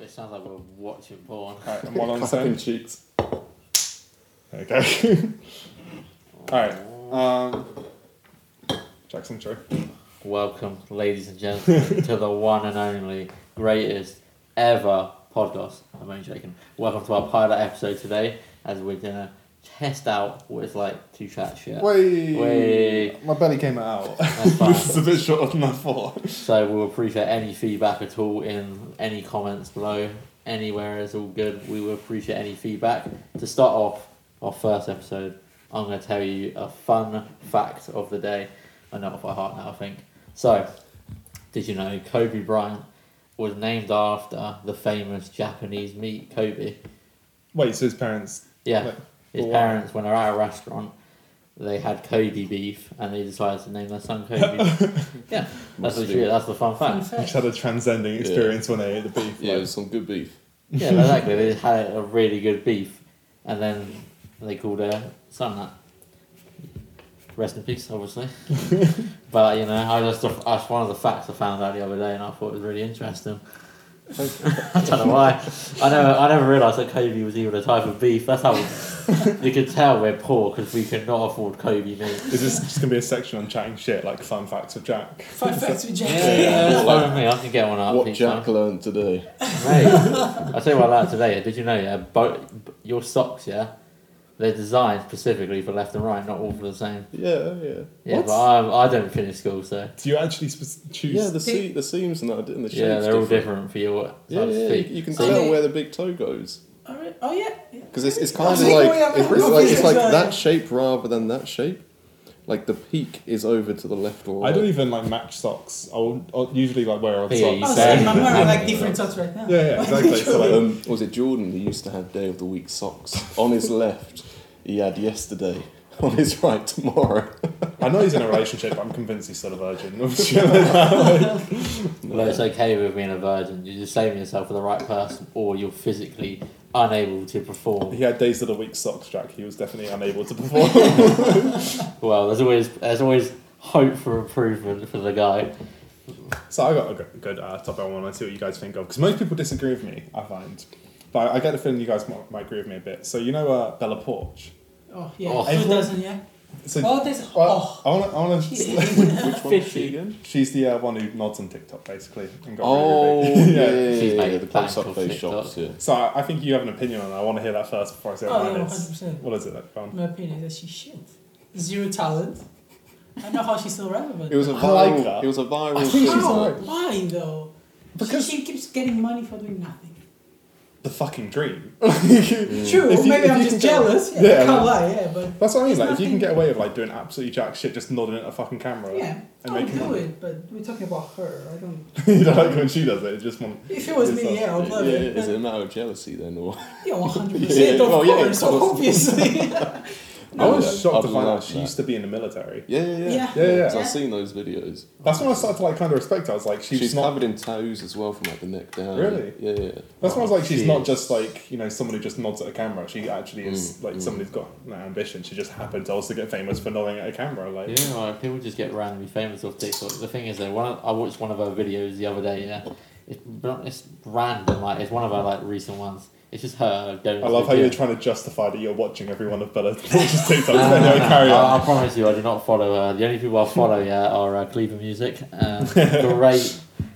It sounds like we're watching porn. Alright, and one on the cheeks. There you go. Alright. Jackson, Joe. Welcome, ladies and gentlemen, to the one and only greatest ever podcast. I'm only joking. Welcome to our pilot episode today, as we're going to test out what it's like to chat shit. Wait. My belly came out. This is a bit shorter than I thought. So we'll appreciate any feedback at all in any comments below. Anywhere is all good. We will appreciate any feedback. To start off our first episode, I'm going to tell you a fun fact of the day. I know it off by heart now, I think. So, did you know Kobe Bryant was named after the famous Japanese meat Kobe? Wait, so his parents... Yeah. Like, his parents, when they were at a restaurant, they had Kobe beef and they decided to name their son Kobe. Yeah, that's literally it. That's the fun fact. They just had a transcending experience when they ate the beef. Yeah, it was some good beef. Yeah, exactly. They had a really good beef and then they called their son that. Rest in peace, obviously. But, you know, that's one of the facts I found out the other day and I thought it was really interesting. I don't know why. I never realised that Kobe was even a type of beef. That's how you could tell we're poor because we could not afford Kobe meat. Is this just going to be a section on chatting shit, like fun facts with Jack? Fun facts with Jack. Yeah. Like, me, I can get one up. What Jack learned today. Mate, I'll tell you what I learned today. Did you know your socks, they're designed specifically for left and right, not all for the same. Yeah. Yeah, what? But I don't finish school, so... Do you actually choose... Yeah, the seams and that, didn't the shapes? Yeah, they're all different for your... Yeah, you can tell where the big toe goes. Oh, yeah. Because it's kind of like... It's like that shape rather than that shape. Like, the peak is over to the left or right. I don't even, match socks. I'll usually, wear odd socks. I'm wearing, different socks right now. Yeah, exactly. So, was it Jordan who used to have day of the week socks? On his left, he had yesterday. On his right, tomorrow. I know he's in a relationship, but I'm convinced he's still a virgin. Well, it's okay with being a virgin. You're just saving yourself for the right person, or you're physically... unable to perform. He had days of the week socks, Jack. He was definitely unable to perform. Well, there's always hope for improvement for the guy. So I got a good topic I want to see what you guys think of, because most people disagree with me, I find. But I get the feeling you guys might agree with me a bit. So you know Bella Poarch? Oh, yeah. Oh, everyone, doesn't, yeah? So, I want to... Which one is she again? She's the one who nods on TikTok, basically. And got yeah. She's made the close-up face shots, yeah. So I think you have an opinion on that. I want to hear that first before I say mine is. 100%. What is it? My opinion is that she's shit. Zero talent. I don't know how she's still relevant. It was a viral... It was a viral... Why, though? Because she keeps getting money for doing nothing. The fucking dream. True, maybe I'm just jealous. I can't lie, but... That's what I mean, if you can get away with doing absolutely jack shit, just nodding at a fucking camera. Yeah, I do it, but we're talking about her, I don't... You don't like when she does it, just want... If it was me, I would love it. Is it a matter of jealousy then, or...? Yeah, 100%, of course, obviously. I was shocked to find out she used to be in the military. Yeah. I've seen those videos. That's when I started to kind of respect her. I was like, she's not... covered in tattoos as well from the neck down. Really? Yeah. That's when I was like, she's not just someone who just nods at a camera. She actually is somebody who's got ambition. She just happened to also get famous for nodding at a camera. People just get randomly famous off TikTok. The thing is though, I watched one of her videos the other day. Yeah, it's random. It's one of her recent ones. It's just her going. I love how you're trying to justify that you're watching every one of Bella's TikToks. Anyway, carry on. I promise you, I do not follow her. The only people I follow are Cleaver Music.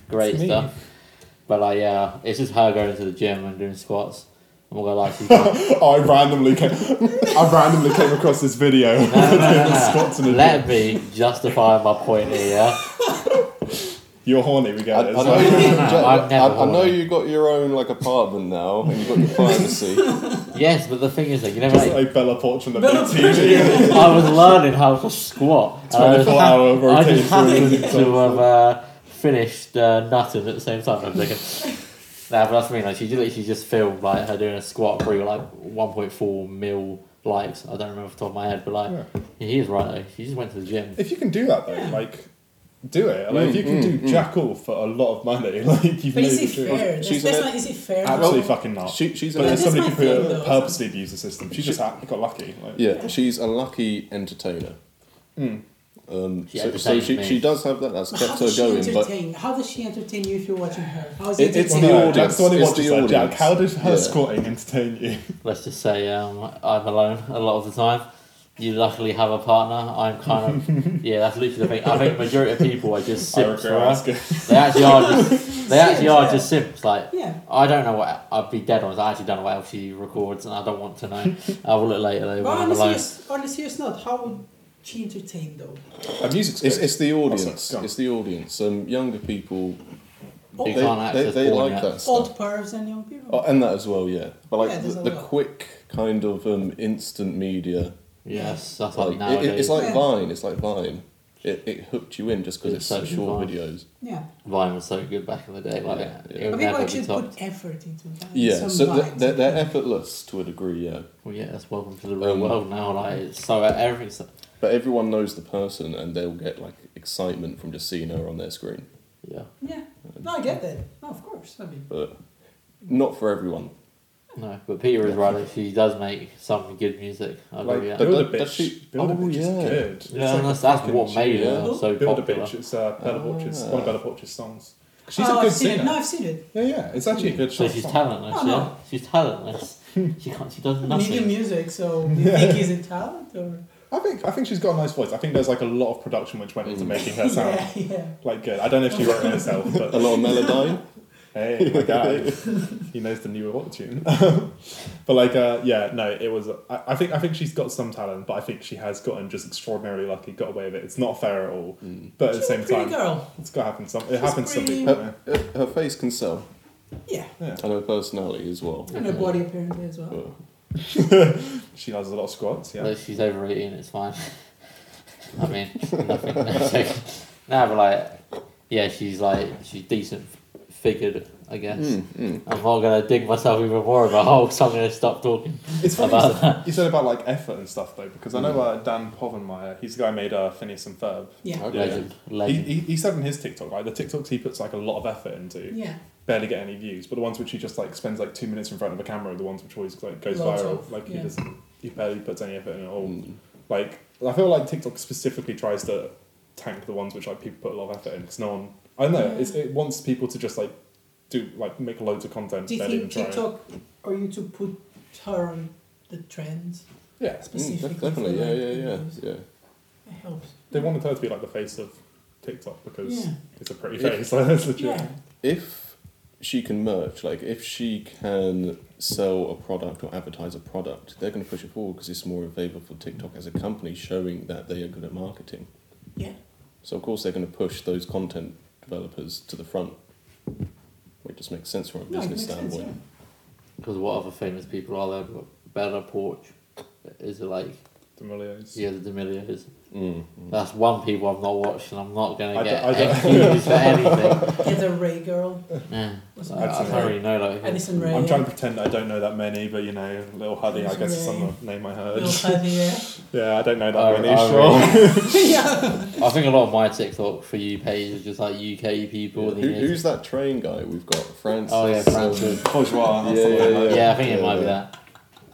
Great stuff. But it's just her going to the gym and doing squats. I'm not gonna lie to you. I randomly came across this video. No. Squats in the Let gym. Me justify my point here. You're horny, we get it. I know you got your own apartment now, and you've got your privacy. Yes, but the thing is you never Bella Poarch on the big TV. I was learning how to squat. 24-hour rotation. I just happened to have finished nutting at the same time. I'm thinking. Nah, but that's me. She literally just filmed her doing a squat for 1.4 million likes. I don't remember off the top of my head, but he is right though. She just went to the gym. If you can do that though, do it. If you can do jack all for a lot of money, you've made it true. Is it fair? Absolutely fucking not. She's somebody who purposely abused the system. She just got lucky. She's a lucky entertainer. She does have that. That's kept her going. But how does she entertain you if you're watching her? How is it? It's the audience. That's the one who watches her, Jack. How does her squatting entertain you? Let's just say I'm alone a lot of the time. You luckily have a partner. I'm kind of that's literally the thing. I think the majority of people are just simps. They actually are just simps. I don't know what I'd be dead on. I actually don't know what else she records, and I don't want to know. I will look later though. Well, honestly, it's not how would she entertain though. It's the audience. It's the audience. Younger people. They like that stuff. Old pervs and young people. Oh, and that as well, yeah. But the quick kind of instant media. Yes, that's like nowadays. It's like Vine. It hooked you in just because it's so short videos. Yeah, Vine was so good back in the day. But people actually put effort into that. Yeah, so they're effortless to a degree. Yeah. Well, yeah, that's welcome to the real world now. It's so everything. But everyone knows the person, and they'll get excitement from just seeing her on their screen. Yeah. Yeah. No, I get that. No, of course. But not for everyone. No, but Peter is right. She does make some good music. Build-A-Bitch. Build-A-Bitch is good. Yeah, that's what made her so popular. Build-A-Bitch. It's one of Bella Poarch's songs. She's a good singer. No, I've seen it. Yeah, yeah. It's actually a good song. So she's talentless. She's talentless. She does nothing. Medium music. So do you think he's in talent or? I think she's got a nice voice. I think there's a lot of production which went into making her sound good. I don't know if she wrote it herself, but a lot of melodyne. Hey, my guy, he knows the new tune. But it was. I think she's got some talent, but I think she has gotten just extraordinarily lucky, got away with it. It's not fair at all, but at the same time, it's got to happen. Her face can sell. Yeah, and her personality as well, and her body apparently as well. She does a lot of squats. Yeah, she's overeating. It's fine. I mean, nothing. She's decent. Figured, I guess. I'm not gonna dig myself even more about so I'm gonna stop talking. It's funny about that. You said about effort and stuff though, because I know Dan Povenmire, he's the guy who made Phineas and Ferb. Yeah. Legend. He said on his TikTok, the TikToks he puts a lot of effort into. Yeah. Barely get any views, but the ones which he just spends 2 minutes in front of a camera are the ones which always goes viral. He barely puts any effort in at all. I feel TikTok specifically tries to tank the ones which people put a lot of effort in because no one. I know it wants people to just make loads of content. Do you think TikTok or YouTube put her on the trends? Yeah, specifically. Definitely, It helps. They wanted her to be the face of TikTok because it's a pretty face. That's legit. Yeah. If she can merch, if she can sell a product or advertise a product, they're going to push it forward because it's more in favour for TikTok as a company showing that they are good at marketing. Yeah. So of course they're going to push those content developers to the front. It just makes sense from a business standpoint. Because what other famous people are there? Bella Poarch, is it D'Amelios? Yeah, the D'Amelios. That's one people I've not watched, and I'm not going to get excuse for anything. It's a Ray girl. Yeah, I don't really know Addison Rae. I'm trying to pretend I don't know that many, but Lil Huddy, Addison I guess Ray. Is some name I heard. Lil Huddy, yeah. Yeah, I don't know that many. Sure. I think a lot of my TikTok for you page is just UK people. Yeah. Who's that train guy? We've got Francis. Oh yeah, Francis. Bourgeois. I think it might be that.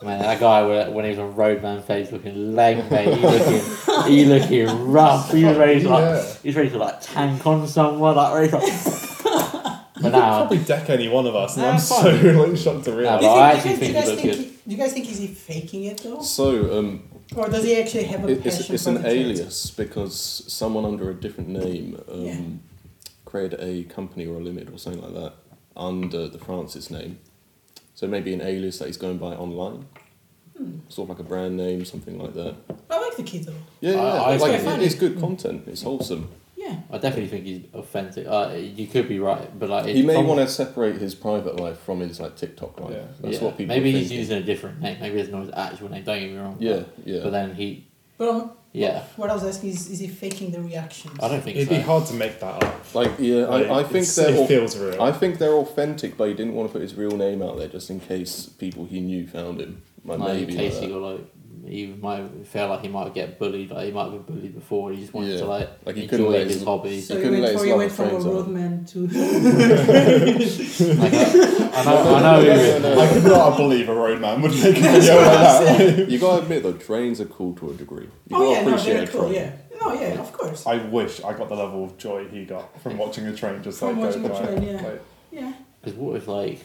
Man, that guy, when he was on Roadman phase, looking leg, mate, he looking rough. He was ready to tank on someone, But now probably deck any one of us, and I'm so shocked to realise. Do you guys think is he faking it though? So, or does he actually have a passion? It's an alias because someone under a different name created a company or a limit or something like that under the Francis name. So maybe an alias that he's going by online, sort of a brand name, something like that. I like the kid though. Yeah, it's good content. It's wholesome. Yeah, I definitely think he's authentic. You could be right, but he may want to separate his private life from his TikTok life. Yeah. That's what people. Maybe he's using a different name. Maybe it's not his actual name. Don't get me wrong. Yeah. But then he. What I was asking is he faking the reactions? I don't think it'd be hard to make that up. I think it feels real. I think they're authentic, but he didn't want to put his real name out there just in case people he knew found him. Maybe in case he got he might feel he might get bullied. He might have been bullied before. He just wanted to he enjoy his hobby. So he went from a roadman to. I know. I could not believe a roadman would make a video like that. You gotta admit though, trains are cool to a degree. You gotta appreciate a train. Oh yeah, of course. I wish I got the level of joy he got from watching a train just like go by. Train, yeah. Like, yeah. Because what if like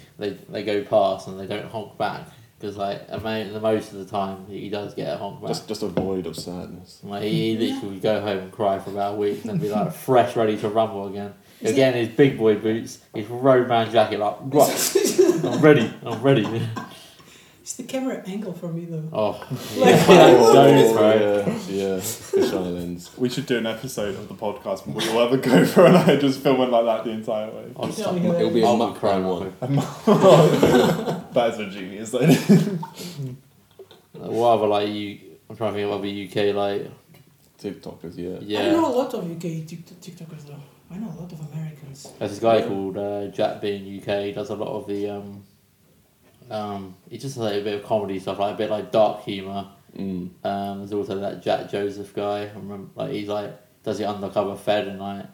they go past and they don't honk back? Because like the most of the time he does get a honk back. Just a void of sadness. Like he literally would go home and cry for about a week and be like fresh, ready to rumble again. Again, his big boy boots, his roadman jacket, like right. I'm ready. It's the camera angle for me though. Oh, yeah. Yeah. Fish islands. We should do an episode of the podcast where we'll ever go for and I just film it like that the entire way. It'll be a macro one. That's a genius. What other like you? I'm trying to think of other UK like TikTokers. Yeah. I know a lot of UK TikTokers though. I know a lot of Americans. There's this guy called Jack Bean UK. He does a lot of the it's just like a bit of comedy stuff, like a bit like dark humour. There's also that Jack Joseph guy. I remember, like he's like does the undercover Fed and like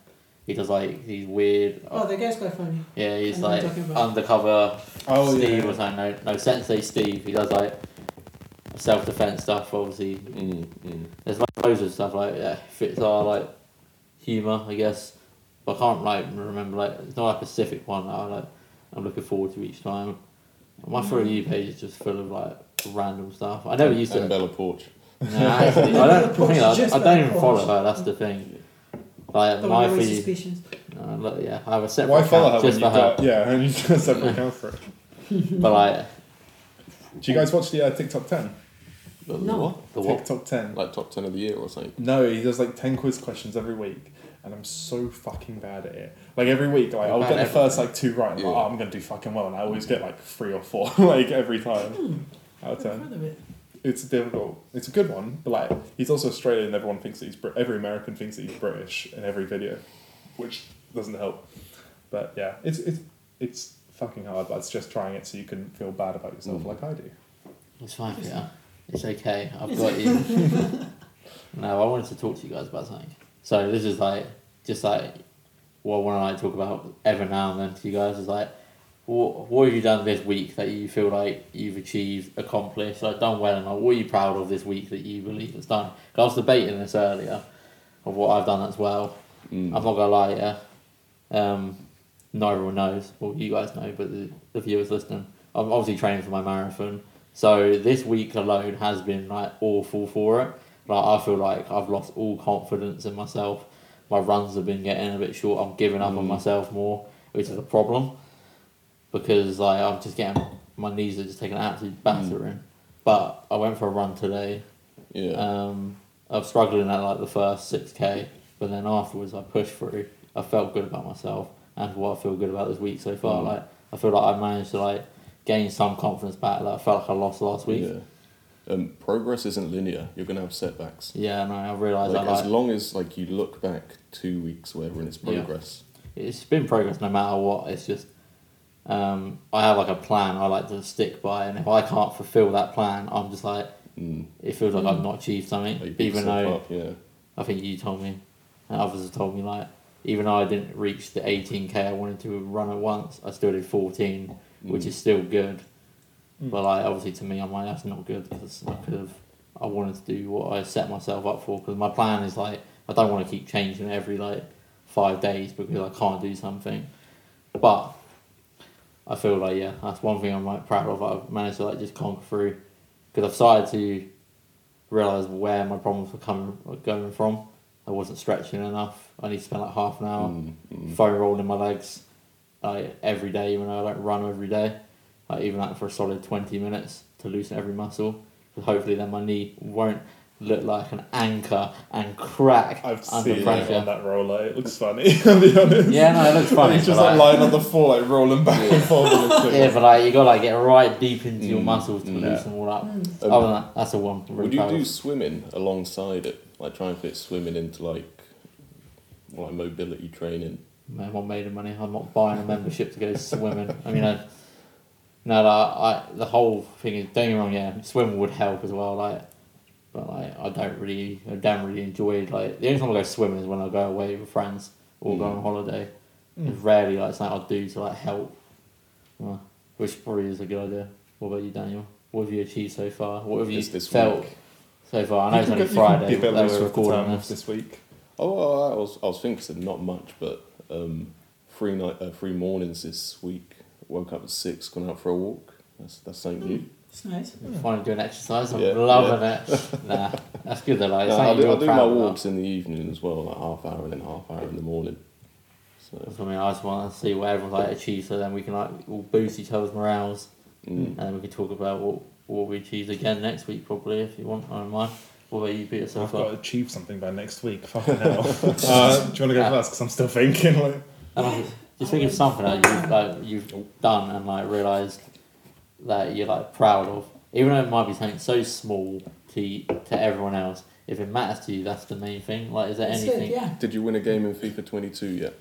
he does like these weird. Oh, the guy's quite funny. Yeah, he's like undercover Steve or something. No, Sensei Steve. He does like self defense stuff. Obviously, there's like loads of stuff like fits our like humour, I guess. But I can't like remember like it's not a specific one that I'm looking forward to each time. My For You page is just full of like random stuff. I never used to. Bella Poarch. No, actually, I don't even follow her. That's the thing. Like my For You. I have a separate account just for her. Yeah, and you have a separate account for it. But like, do you guys watch the TikTok 10? No. The what? TikTok 10, like top 10 of the year or something. No, he does like 10 quiz questions every week. And I'm so fucking bad at it. Like every week, like I'll get the first like 2 right. And I'm gonna do fucking well, and I always get like 3 or 4 like every time. Out of 10. It's difficult. It's a good one, but like he's also Australian. And everyone thinks that he's every American thinks that he's British in every video, which doesn't help. But yeah, it's fucking hard. But it's just trying it so you can feel bad about yourself, like I do. It's fine, Peter. It's okay. I've got you. No, I wanted to talk to you guys about something. So this is like just like what I want to talk about every now and then to you guys is like what have you done this week that you feel like you've achieved, accomplished, like done well, and like what are you proud of this week that you believe it's done? Cause I was debating this earlier of what I've done that's well. I'm not gonna lie, no one knows, well you guys know, but the viewers listening. I'm obviously training for my marathon, so this week alone has been like awful for it. Like I feel like I've lost all confidence in myself. My runs have been getting a bit short. I'm giving up on myself more, which is a problem because like I'm just getting my knees are just taking an absolute battering. But I went for a run today. Yeah. I was struggling at like the first 6K, but then afterwards I pushed through. I felt good about myself and what I feel good about this week so far. Like I feel like I managed to like gain some confidence back that I felt like I lost last week. Yeah. Progress isn't linear. You're going to have setbacks. Yeah, no, I realise that. As long as like you look back 2 weeks, whatever, and it's progress. Yeah. It's been progress no matter what. It's just I have like a plan I like to stick by, and if I can't fulfil that plan, I'm just like it feels like I've not achieved something. Like even though I think you told me, and others have told me like even though I didn't reach the 18K I wanted to run at once, I still did 14, which is still good. But like obviously to me I'm like that's not good because I wanted to do what I set myself up for because my plan is like I don't want to keep changing it every like 5 days because I can't do something, but I feel like that's one thing I'm like proud of. I've managed to like just conquer through because I've started to realise where my problems were going from. I wasn't stretching enough. I need to spend like half an hour foam rolling my legs like every day even though I don't run every day. Like even like for a solid 20 minutes to loosen every muscle. But hopefully then my knee won't look like an anchor and crack. I've seen it on that roller. It looks funny, to be honest. Yeah, no, it looks funny. It's just like lying on the floor, like rolling back and forth. Yeah, but like you got to like get right deep into your muscles to loosen all up. That's a one. Would you do swimming alongside it? Like try and fit swimming into like mobility training? Man, I'm not made of money. I'm not buying a membership to go swimming. I mean, No, like, the whole thing is, don't get me wrong, swimming would help as well, like, but, like, I don't really enjoy, like, the only time I go swimming is when I go away with friends or go on holiday. It's rarely, like, something I'll do to, like, help, which probably is a good idea. What about you, Daniel? What have you achieved so far? What have you felt so far. I know it's only Friday. Be a bit loose with the time off this week. Oh, I was thinking not much, but three mornings this week. Woke up at 6, gone out for a walk. That's something new. It's nice. Finally doing exercise. I'm loving it. Nah, that's good though. Like, I do my walks in the evening as well, like half hour and then half hour in the morning. So I mean, I just want to see what everyone's like achieved, so then we can like all boost each other's morales, and then we can talk about what we achieved again next week probably if you want. I don't mind. What about you, beat yourself up? I've got to achieve something by next week. Fucking hell. Do you want to go first? Because I'm still thinking. Like, just think of something that you've done and like realised that you're like proud of, even though it might be something so small to everyone else. If it matters to you, that's the main thing. Like, is there anything? Good, yeah. Did you win a game in FIFA 22 yet?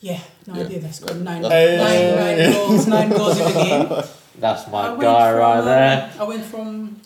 Yeah, I did. I've scored 9 goals in the game. That's my guy right there. I went from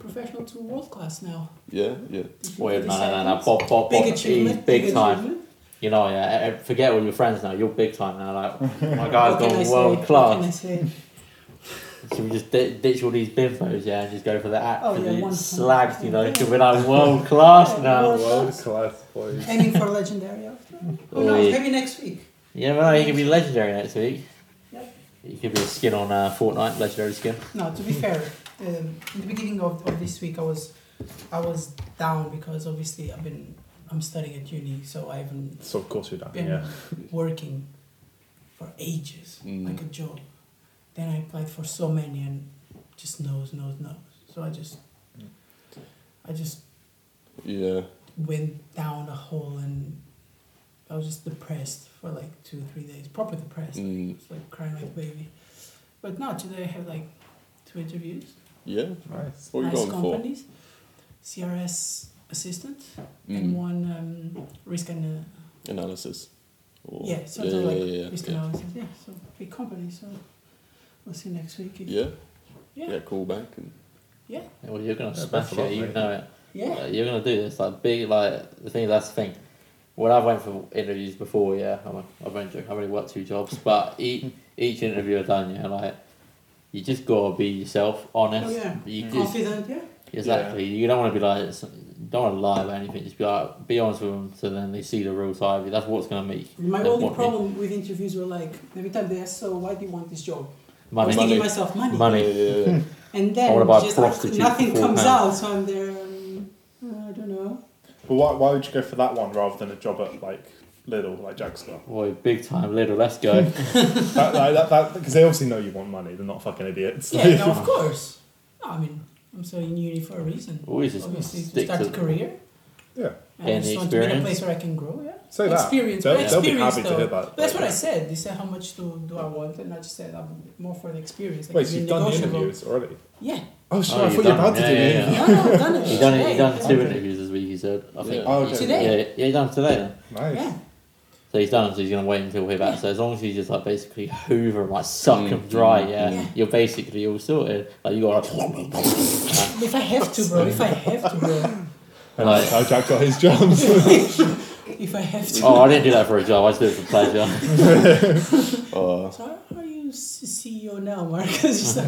professional to world class now. Yeah, yeah. Wait, no. Pop. Big achievement. Big time. You know, yeah. Forget all your friends now. You're big time now. Like, my guy's gone world class. Should we just ditch all these biffos, yeah, and just go for the absolute slags, you know? Because we're like world class now. World class, boys. Aiming for legendary after. Maybe next week. Yeah, well, you could be legendary next week. Yep. You could be a skin on Fortnite, legendary skin. No, to be fair, in the beginning of this week, I was down because obviously I'm studying at uni, so I haven't. So of course you're down. Been working for ages, like a job. Then I applied for so many and just no's. So I just went down a hole and I was just depressed for like 2 or 3 days, proper depressed. Like, just like crying like a baby. But now today I have like 2 interviews. Yeah, nice. What are you going companies, for? CRS assistant and one risk and analysis. Or risk analysis. Yeah, so big company. So. We'll see you next week. Yeah. Call back and. Yeah, well, you're gonna smash it. You know it. Yeah. You're gonna do this like big like the thing. That's the thing. When I went for interviews before, I've only worked 2 jobs, but each interview I've done, you just gotta be yourself, honest. Oh, yeah. Confident. Yeah. Exactly. Yeah. You don't want to be like. Don't want to lie about anything. Just be honest with them, so then they see the real side of you. That's what's gonna make. My only problem with interviews were like every time they ask, "So why do you want this job?" Money. I was thinking myself, money. Yeah. And then just nothing comes out, so I'm there, I don't know. But why would you go for that one rather than a job at, like, Lidl, like Jack's got? Boy, big time Lidl, let's go. Because they obviously know you want money, they're not fucking idiots. Yeah, like, no, of course. No, I mean, I'm still in uni for a reason. Obviously, to start a career. Yeah. I just want to be in a place where I can grow, yeah. So experience, that. They'll be happy to hear that. That's what I said. They said, how much do I want? And I just said, I'm more for the experience. Like, wait, so you've done the interviews already? Yeah. Oh, sure. I thought you were about to do the interview. No, I've done it. You've done 2 interviews this week, he said. I think. Oh, okay. Today? Yeah, you've done today then. Nice. Yeah. So he's done them, so he's going to wait until we're back. So as long as you just like basically hoover and like suck them dry, you're basically all sorted. Like you got like... If I have to, bro. And that's how Jack got his jobs. If I have to. Oh, I didn't do that for a job. I just do it for pleasure. So how are you CEO now, Marcus?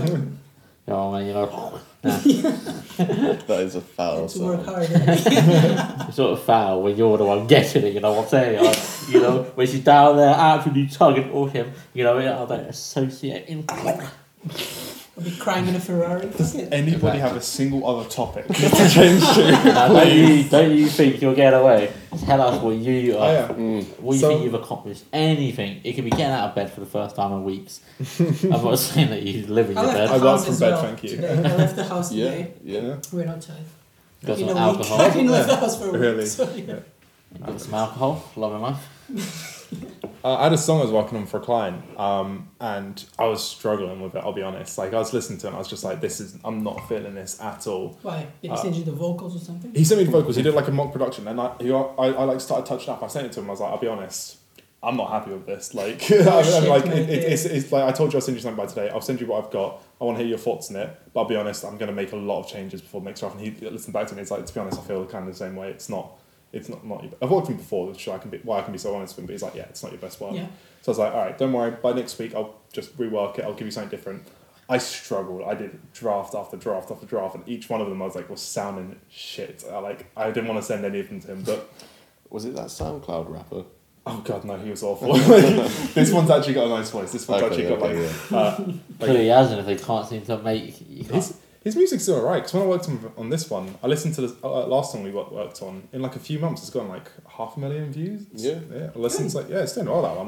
Oh man, that is a foul. To work hard. It's sort of foul when you're the one getting it. You know what I'm saying? Like, you know, when she's down there, absolutely tugging off him. You know, I don't associate him. I'll be crying in a Ferrari. Does anybody have a single other topic to change to? Don't you think you'll get away? Tell us what you are. What you think you've accomplished. Anything. It could be getting out of bed for the first time in weeks. I'm not saying that you live in your bed. I got from bed, thank you. Today. I left the house today. Yeah. We're not tired. Got some alcohol. I didn't leave the house for a week. Really? So, got some alcohol. Love enough. I had a song I was working on for a client, and I was struggling with it, I'll be honest. Like, I was listening to it and I was just like, I'm not feeling this at all. Why? Did he send you the vocals or something? He sent me the vocals. He did like a mock production and I like started touching up. I sent it to him. I was like, I'll be honest, I'm not happy with this. Like, it's like, I told you I'll send you something by today. I'll send you what I've got. I want to hear your thoughts on it. But I'll be honest, I'm going to make a lot of changes before the next draft. And he listened back to me. It's like, to be honest, I feel kind of the same way. It's not. I've worked with him before, which I can be so honest with him. But he's like, it's not your best one. Yeah. So I was like, all right, don't worry. By next week, I'll just rework it. I'll give you something different. I struggled. I did draft after draft after draft, and each one of them I was like was sounding shit. I didn't want to send any of them to him, but was it that SoundCloud rapper? Oh god, no, he was awful. This one's actually got a nice voice. This one's clearly hasn't. If they can't seem to make his music's still alright. Because when I worked on this one, I listened to the last song we worked on. In like a few months, it's gotten like 500,000 views. Yeah. I listened to it's doing well, that one.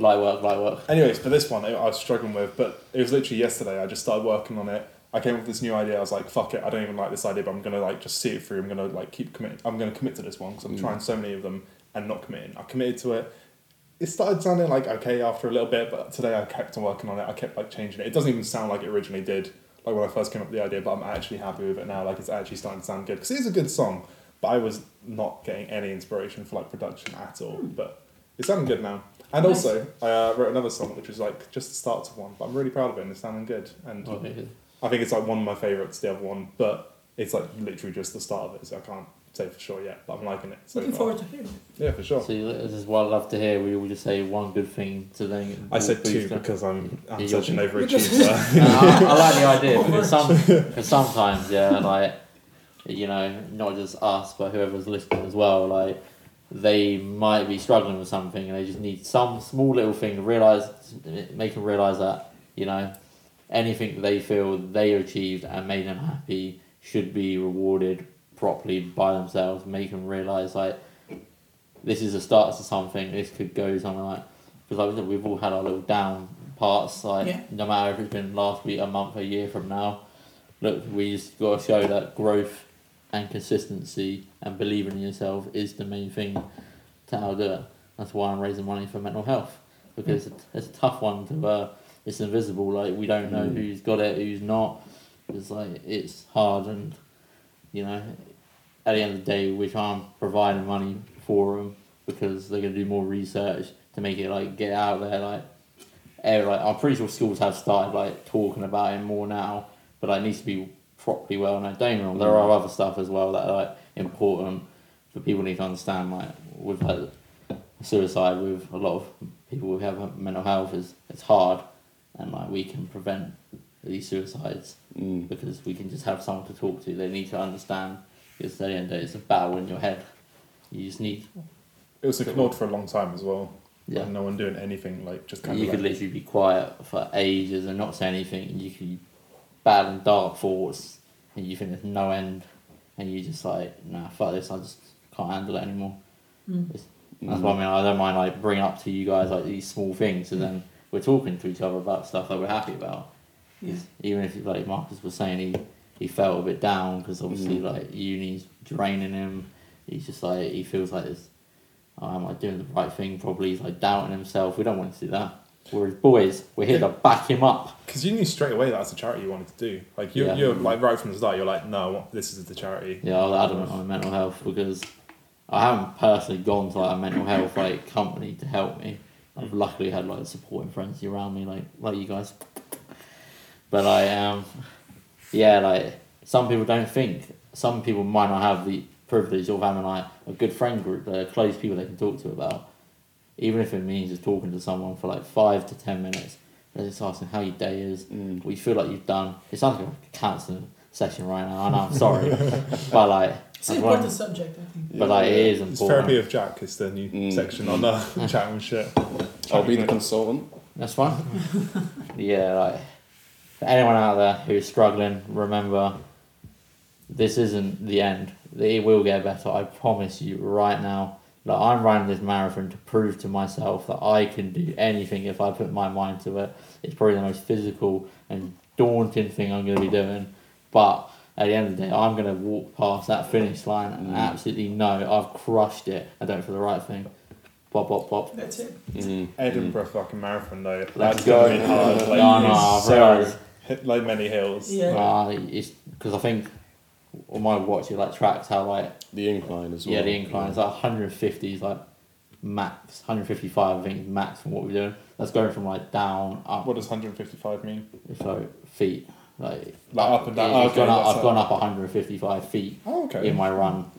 Light work. Anyways, for this one, I was struggling with, but it was literally yesterday. I just started working on it. I came up with this new idea. I was like, fuck it, I don't even like this idea, but I'm gonna just see it through. I'm gonna I'm gonna commit to this one because I'm trying so many of them and not committing. I committed to it. It started sounding like okay after a little bit, but today I kept on working on it. I kept changing it. It doesn't even sound like it originally did, when I first came up with the idea, but I'm actually happy with it now. It's actually starting to sound good because it is a good song, but I was not getting any inspiration for production at all. But it's sounding good now. And also, I wrote another song which was just the start of one, but I'm really proud of it and it's sounding good. And I think it's one of my favourites, the other one, but it's literally just the start of it, so I can't say for sure yet, but I'm liking it. So looking forward to hearing it. Yeah, for sure. See, this is what I love to hear. We all just say one good thing to them. I said two because I'm such an overachiever. I like the idea because sometimes, not just us, but whoever's listening as well, they might be struggling with something and they just need some small little thing to make them realise that, anything they feel they achieved and made them happy should be rewarded properly by themselves, make them realise this is the start to something, this could go somewhere because we've all had our little down parts, no matter if it's been last week, a month, a year from now, we just got to show that growth and consistency and believing in yourself is the main thing to how to do it. That's why I'm raising money for mental health, because it's a tough one to it's invisible, we don't know who's got it, who's not. It's it's hard, and at the end of the day, which I'm providing money for them because they're going to do more research to make it get out there. I'm pretty sure schools have started talking about it more now, but it needs to be properly well known. Don't get me wrong, there are other stuff as well that are important for people need to understand. With suicide, with a lot of people who have mental health, it's hard, and we can prevent these suicides because we can just have someone to talk to. They need to understand, because at the end of the day, it's a battle in your head. You just need... It was ignored for a long time as well. Yeah. No one doing anything, You could literally be quiet for ages and not say anything, and you could be bad and dark thoughts, and you think there's no end, and you just nah, fuck this, I just can't handle it anymore. That's what I mean, I don't mind bringing up to you guys these small things, and then we're talking to each other about stuff that we're happy about. Yeah. Even if Marcus was saying he felt a bit down because obviously uni's draining him, he's just he feels this, am I doing the right thing? Probably he's doubting himself. We don't want to do that. We're his boys. We're here to back him up. Because you knew straight away that's the charity you wanted to do. You're right from the start. You're no, this is the charity. Yeah, I was adamant on mental health because I haven't personally gone to a mental health company to help me. I've luckily had supporting friends around me like you guys. But I am, some people don't think. Some people might not have the privilege of having a good friend group, close people they can talk to about. Even if it means just talking to someone for 5 to 10 minutes, and just asking how your day is, what you feel you've done. It sounds like a counselling session right now. I know, I'm sorry, but it's an important subject, I think. But it is important. It's therapy of Jack. It's the new section on chatting with shit. I'll be the consultant. That's fine. For anyone out there who's struggling, remember, this isn't the end. It will get better, I promise you right now. I'm running this marathon to prove to myself that I can do anything if I put my mind to it. It's probably the most physical and daunting thing I'm going to be doing. But at the end of the day, I'm going to walk past that finish line and absolutely know I've crushed it. I don't feel the right thing. Bop, bop, bop. That's it. Edinburgh fucking marathon, though. Let's go. Many hills. Yeah. It's because I think on my watch it tracks how the incline as well. Yeah, the incline is 150 is max, 155 I think is max from what we're doing. That's going from down up. What does 155 mean? It's feet. Up and down. I've gone up 155 feet in my run.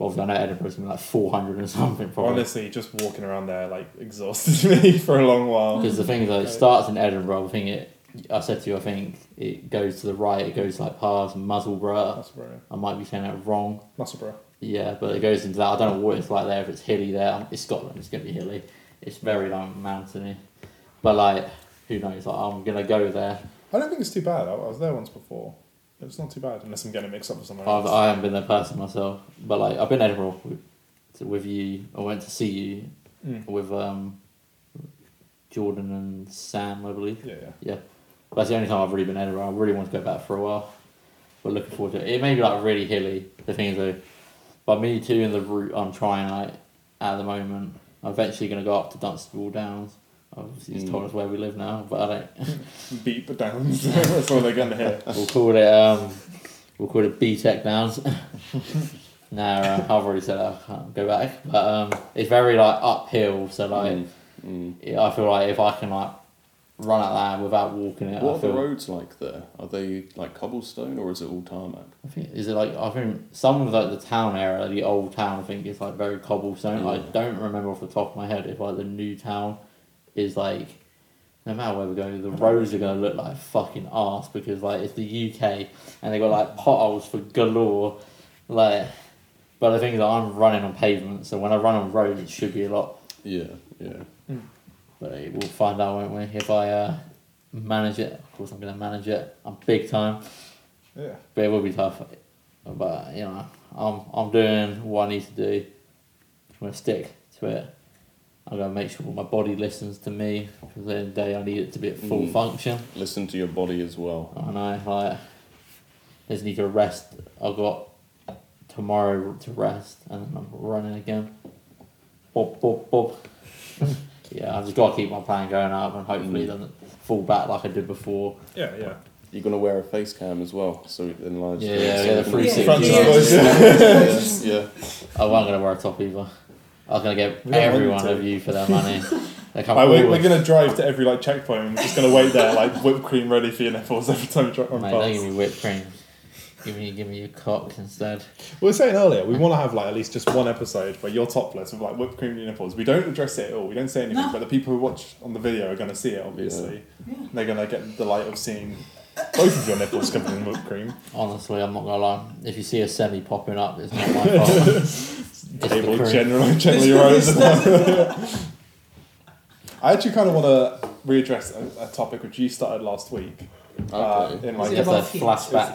Obviously, I know Edinburgh's been 400 and something probably. Honestly, just walking around there exhausted me for a long while. Because the thing is, it starts in Edinburgh. I think it I said to you, I think it goes to the right, it goes like past Musselburgh. Yeah. I might be saying that wrong. Musselburgh. Yeah, but it goes into that. I don't know what it's like there, if it's hilly there. It's Scotland, it's going to be hilly. It's very like mountainy. But like, who knows, like, I'm going to go there. I don't think it's too bad. I was there once before. It's not too bad, unless I'm getting mixed up with somewhere else. I haven't been there personally myself. But like, I've been to Edinburgh with you. I went to see you with Jordan and Sam, I believe. Yeah. That's the only time I've really been to Edinburgh. I really want to go back for a while. But looking forward to it. It may be like really hilly. The thing is though, but me too and the route I'm trying like at the moment. I'm eventually going to go up to Dunstable Downs. Obviously he's told us where we live now, but I don't... Beat the Downs. That's all they're going to hear. We'll call it B-Tech Downs. I've already said that. I can't go back. But it's very like uphill, so like... I feel like if I can like run at that without walking it. What are the roads like there? Are they like cobblestone or is it all tarmac? I think some of like the town area, the old town, I think it's like very cobblestone. Yeah. I don't remember off the top of my head if like the new town is like, no matter where we're going, the roads are gonna look like fucking arse because like it's the UK and they got like potholes for galore, like. But the thing is, I'm running on pavement, so when I run on roads, it should be a lot. Yeah. But we'll find out, won't we? If I manage it, of course I'm going to manage it. I'm big time. Yeah. But it will be tough. But, you know, I'm doing what I need to do. I'm going to stick to it. I'm going to make sure my body listens to me. Because in the day I need it to be at full function. Listen to your body as well. I know. Like, I just need to rest. I've got tomorrow to rest. And then I'm running again. Bob. Yeah, I've just got to keep my plan going up and hopefully it doesn't fall back like I did before. Yeah. You're going to wear a face cam as well, so it enlarges. Yeah, the 360. Yeah. I wasn't going to wear a top either. I was going to get every one of you for their money. We're going to drive to every like checkpoint and we're just going to wait there, like whipped cream ready for your nipples every time you drive on past. Mate, don't give me whipped cream. Give me your cock instead. We were saying earlier, we want to have like at least just one episode where you're topless with like whipped cream in your nipples. We don't address it at all. We don't say anything, but the people who watch on the video are going to see it, obviously. Yeah. They're going to get the delight of seeing both of your nipples covered in whipped cream. Honestly, I'm not going to lie. If you see a semi popping up, it's not my fault. Table generally rose. I actually kind of want to readdress a topic which you started last week. Okay. In like a flashback.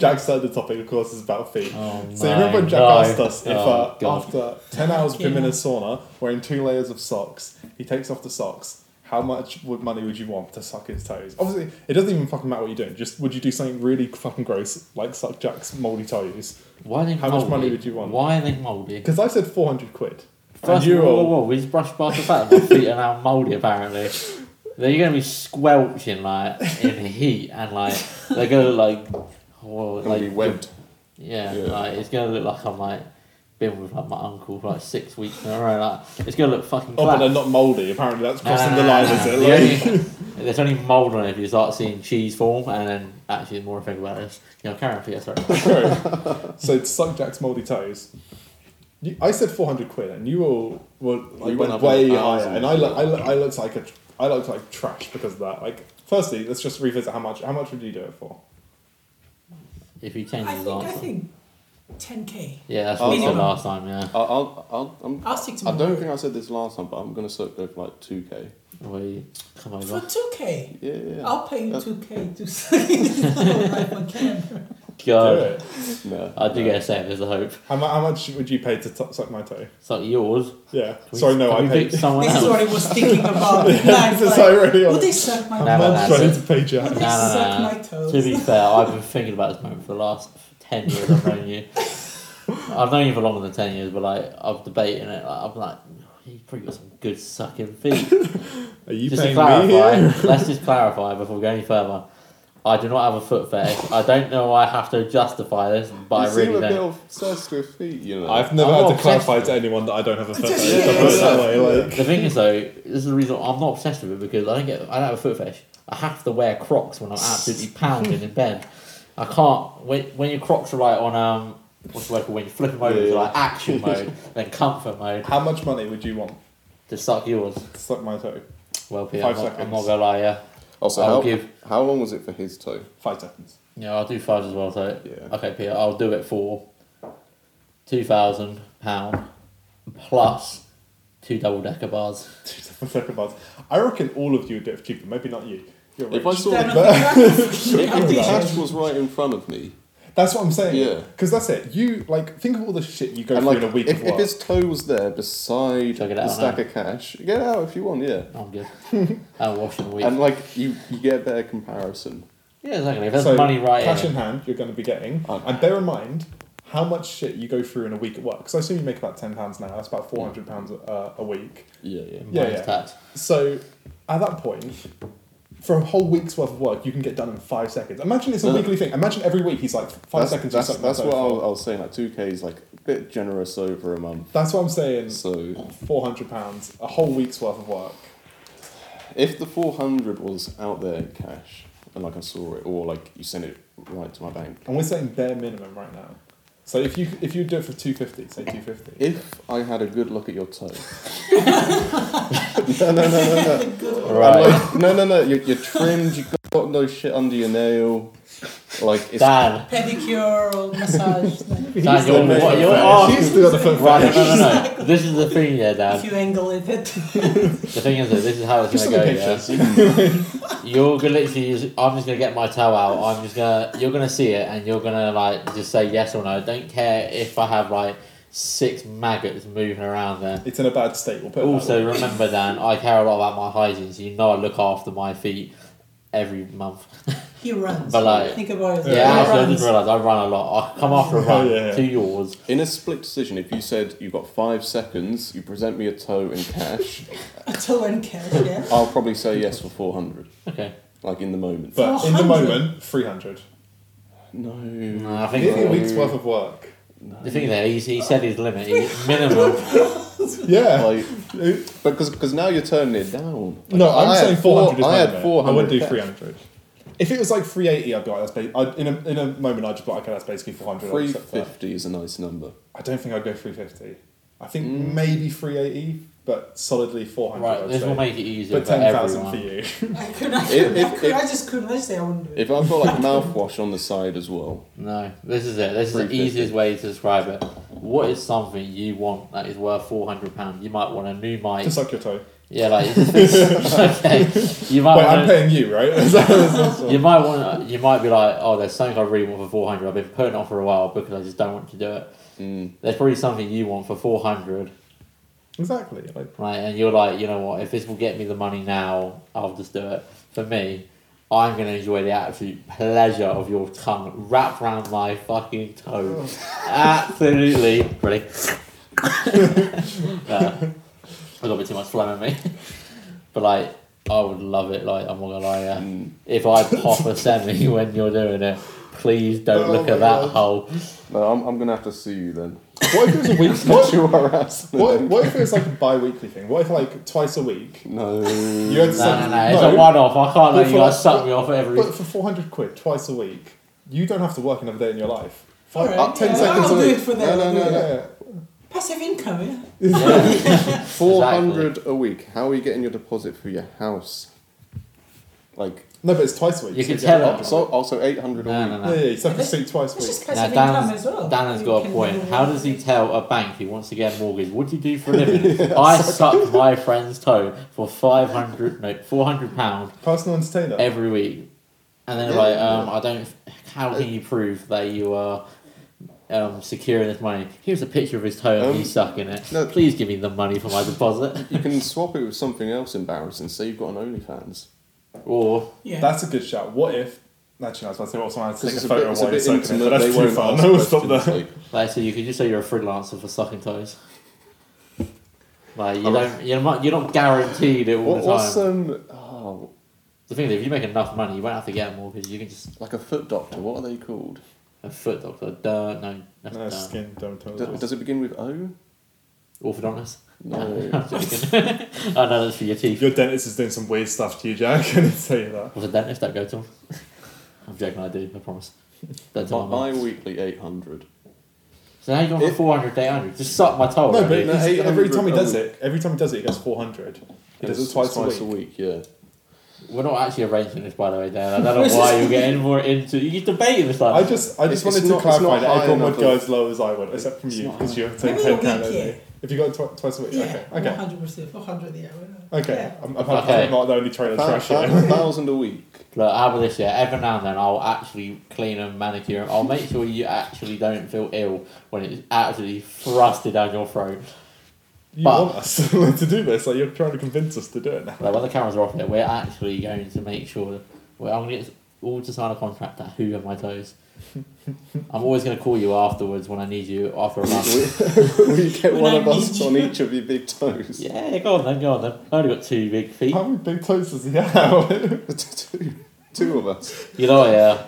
Jack started the topic, of course, is about feet. Oh, so you remember when Jack asked us if after 10 hours of him in a sauna wearing 2 layers of socks, he takes off the socks, how much money would you want to suck his toes? Obviously, it doesn't even fucking matter what you're doing. Just would you do something really fucking gross, like suck Jack's mouldy toes? Why think how moldy? Much money would you want? Why are they mouldy? Because I said 400 quid. First, whoa, we just brushed past the fact that my feet are now mouldy, apparently. They're going to be squelching like in heat and like they're going to look like be webbed. Yeah, like it's going to look like I'm like been with like my uncle for like 6 weeks in a row. Like it's going to look fucking flat. But they're not mouldy. Apparently that's crossing the line, is it? There's only mould on it if you start seeing cheese form, and then actually the more I think about this, carrot for you. Sorry. So to suck Jack's mouldy toes. I said 400 quid, and you all went way higher, and I looked like a. I looked like trash because of that. Like, firstly, let's just revisit how much would you do it for? If you change his answer. I think 10k. Yeah, that's what I said last time, yeah. I'll stick to my I don't think I said this last time, but I'm going to circle it for like 2k. Come on, for 2k? Yeah. I'll pay you 2k to suck his life on camera. God. No, I do get a say, there's a hope. How much would you pay to suck my toe? Suck yours? Yeah. Sorry, no, I paid someone else. This is what I was thinking about. Would they suck my toe? I'm ready to pay Jack. Would they suck my toes? To be fair, I've been thinking about this moment for the last 10 years I've known you. I've known you for longer than 10 years, but like, I'm debating it. Like, I'm like, you've probably got some good sucking feet. Are you just paying to clarify, me here? Let's just clarify before we go any further. I do not have a foot fetish. I don't know why I have to justify this, but I really don't. You seem a bit obsessed with feet, I've never had to clarify to anyone that I don't have a foot fetish. The thing is, though, this is the reason I'm not obsessed with it, because I don't have a foot fetish. I have to wear Crocs when I'm absolutely pounding in bed. I can't... When your Crocs are like on... what's the word for when you flip them over to like action mode, then comfort mode. How much money would you want? To suck yours. Suck my toe. Well, Peter, 5 seconds. I'm not going to lie, yeah. Also, how long was it for his toe? 5 seconds. Yeah, I'll do five as well, so... Yeah. Okay, Peter, I'll do it for £2,000 plus 2 double-decker bars. 2 double-decker bars. I reckon all of you would do it for cheaper. Maybe not you. You're rich. If I saw the cash was right in front of me... That's what I'm saying. Yeah. Because that's it. You, like, think of all the shit you go and through in a week of work. If his toe was there beside the stack of cash, get out if you want, yeah. I'm good. I'll wash in a week. And, like, you get their comparison. Yeah, exactly. If there's money right in. Cash in hand, you're going to be getting. And bear in mind how much shit you go through in a week at work. Because I assume you make about £10 now. That's about £400 a week. Yeah. Tax. So, at that point... For a whole week's worth of work, you can get done in 5 seconds. Imagine it's a weekly thing. Imagine every week he's like, 5 seconds or something. That's what I was saying. Like, 2K is like a bit generous over a month. That's what I'm saying. So, £400, a whole week's worth of work. If the 400 was out there in cash, and like I saw it, or like you sent it right to my bank. And we're saying bare minimum right now. So if you do it for 250, say 250. If I had a good look at your toe. No. Right. Like, no. You're trimmed. You got no shit under your nail. Like it's Dan. Pedicure or massage. Dan, you're off. She's still got the foot fetish. No. This is the thing, yeah, Dan. If you angle it. The thing is, this is how it's gonna go. Yeah? You're gonna literally. I'm just gonna get my toe out. You're gonna see it, and you're gonna like just say yes or no. I don't care if I have like 6 maggots moving around there. It's in a bad state. We'll put it also, remember, Dan, I care a lot about my hygiene, so you know I look after my feet every month. He runs. But like, think about it. Yeah, I didn't realise I run a lot. I come after a run to yours. In a split decision, if you said you've got 5 seconds, you present me a toe in cash. A toe in cash, yeah. I'll probably say yes for 400. Okay. Like in the moment. But 400? In the moment, 300. No. I think a week's worth of work. No. The thing there, he said his limit, minimum. Yeah, like, because now you're turning it down. Like, no, I'm saying 400. I had 400. I would do 300. If it was like 380, I'd be like, that's basically. In a moment, I'd just be like, okay, that's basically 400. 350 is a nice number. I don't think I'd go 350. I think maybe 380, but solidly 400. Right, this will make it easier. But 10,000 for you. I just couldn't. I say I wouldn't do it. If I've got like mouthwash on the side as well. No, this is it. This is the easiest way to describe it. What is something you want that is worth £400? You might want a new mic. Just like your toe. Yeah, like okay. You might. Wait, I'm paying you, right? You might want. You might be like, oh, there's something I really want for £400. I've been putting it off for a while because I just don't want to do it. There's probably something you want for £400. Exactly. Like, right, and you're like, you know what? If this will get me the money now, I'll just do it. For me, I'm going to enjoy the absolute pleasure of your tongue wrapped around my fucking toe. Absolutely. Ready? I got a bit too much phlegm in me. But, like, I would love it. Like, I'm not going to lie. Yeah. If I pop a semi when you're doing it, please don't look at that hole. No, I'm going to have to sue you then. What if it was a week's what if it was like a bi-weekly thing? What if like twice a week? No. You had no. It's a one-off. I can't let you guys suck me off every... But for £400 twice a week, you don't have to work another day in your life. Right. Up 10 seconds a week. No. Passive income, yeah. 400 exactly. a week. How are you getting your deposit for your house? Like... No, but it's twice a week. You can tell it. Also 800 a week. No. Yeah, you have to see twice a week. It's just passive income as well. Dan has got a point. How does he tell a bank he wants to get a mortgage? What do you do for a living? I suck my friend's toe for £400. Personal entertainer. Every week. And then like, how can you prove that you are... securing this money. Here's a picture of his toe and he's sucking it. No, please give me the money for my deposit. You can swap it with something else embarrassing. Say you've got an OnlyFans. Or that's a good shout. What if? Actually, I was about to say, take a photo of what you're sucking. But that's too far. No, we'll stop there. Like, so you could just say you're a freelancer for sucking toes. Like you're not guaranteed it all the time. The thing is, if you make enough money, you won't have to get a mortgage. You can just like a foot doctor. What are they called? A foot doctor, no, skin dermatologist. Does it begin with O? Orthodontist? No. I'm joking. No, that's for your teeth. Your dentist is doing some weird stuff to you, Jack. I didn't tell you that. Was a dentist? Don't go to him. I'm joking, I do, I promise. Don't tell my weekly 800. So now you're going for 400 to 800. Just suck my toe. No, but every time he does it, he gets 400. He does it twice a week. Yeah. We're not actually arranging this, by the way, Dan. I don't know why you're getting more into. You debate this like. I just wanted to clarify that everyone would go as low as I would, except from you, because you're taking 10 calories. If you go twice a week, yeah, okay. 100%, 400 a year. Okay, yeah. I'm not the only trainer trash here. 1,000 a week. Look, how about this? Yeah, every now and then I'll actually clean and manicure. I'll make sure you actually don't feel ill when it's actually thrusted down your throat. You want us to do this? Like, you're trying to convince us to do it now. Like, when the cameras are off there, we're actually going to make sure. I'm going to get all to sign a contract at Who Am I Toes. I'm always going to call you afterwards when I need you after a month. Will you get one of us on each of your big toes? Yeah, go on then. I've only got 2 big feet. How many big toes does he have? Two of us. You know, yeah.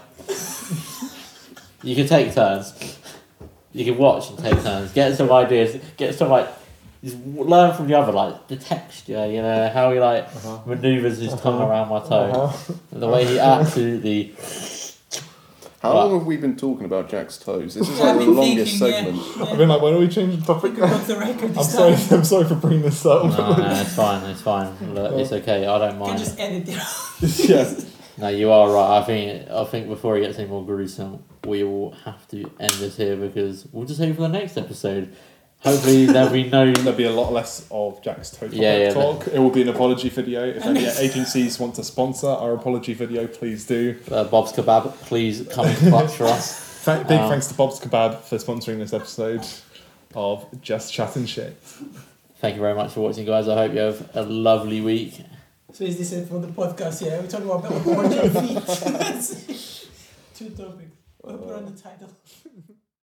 You can take turns. You can watch and take turns. Get some ideas. Get some, like, just learn from the other, like, the texture, you know, how he, like, manoeuvres his tongue around my toe. And the way he absolutely... How long have we been talking about Jack's toes? This is like the longest segment. Yeah. I mean, like, why don't we change the topic? I'm sorry for bringing this up. No, it's fine. Look, it's okay, I don't mind. You can just edit it. Yeah. No, you are right. I think before it gets any more gruesome, we will have to end this here, because we'll just hope for the next episode. Hopefully there'll be a lot less of Jack's toe talk. It will be an apology video. If any agencies want to sponsor our apology video, please do. Bob's Kebab, please come and clutch for us. Big thanks to Bob's Kebab for sponsoring this episode of Just Chatting Shit. Thank you very much for watching, guys. I hope you have a lovely week. So is this it for the podcast? Yeah, we're talking about watching feet. 2 topics. We'll put on the title.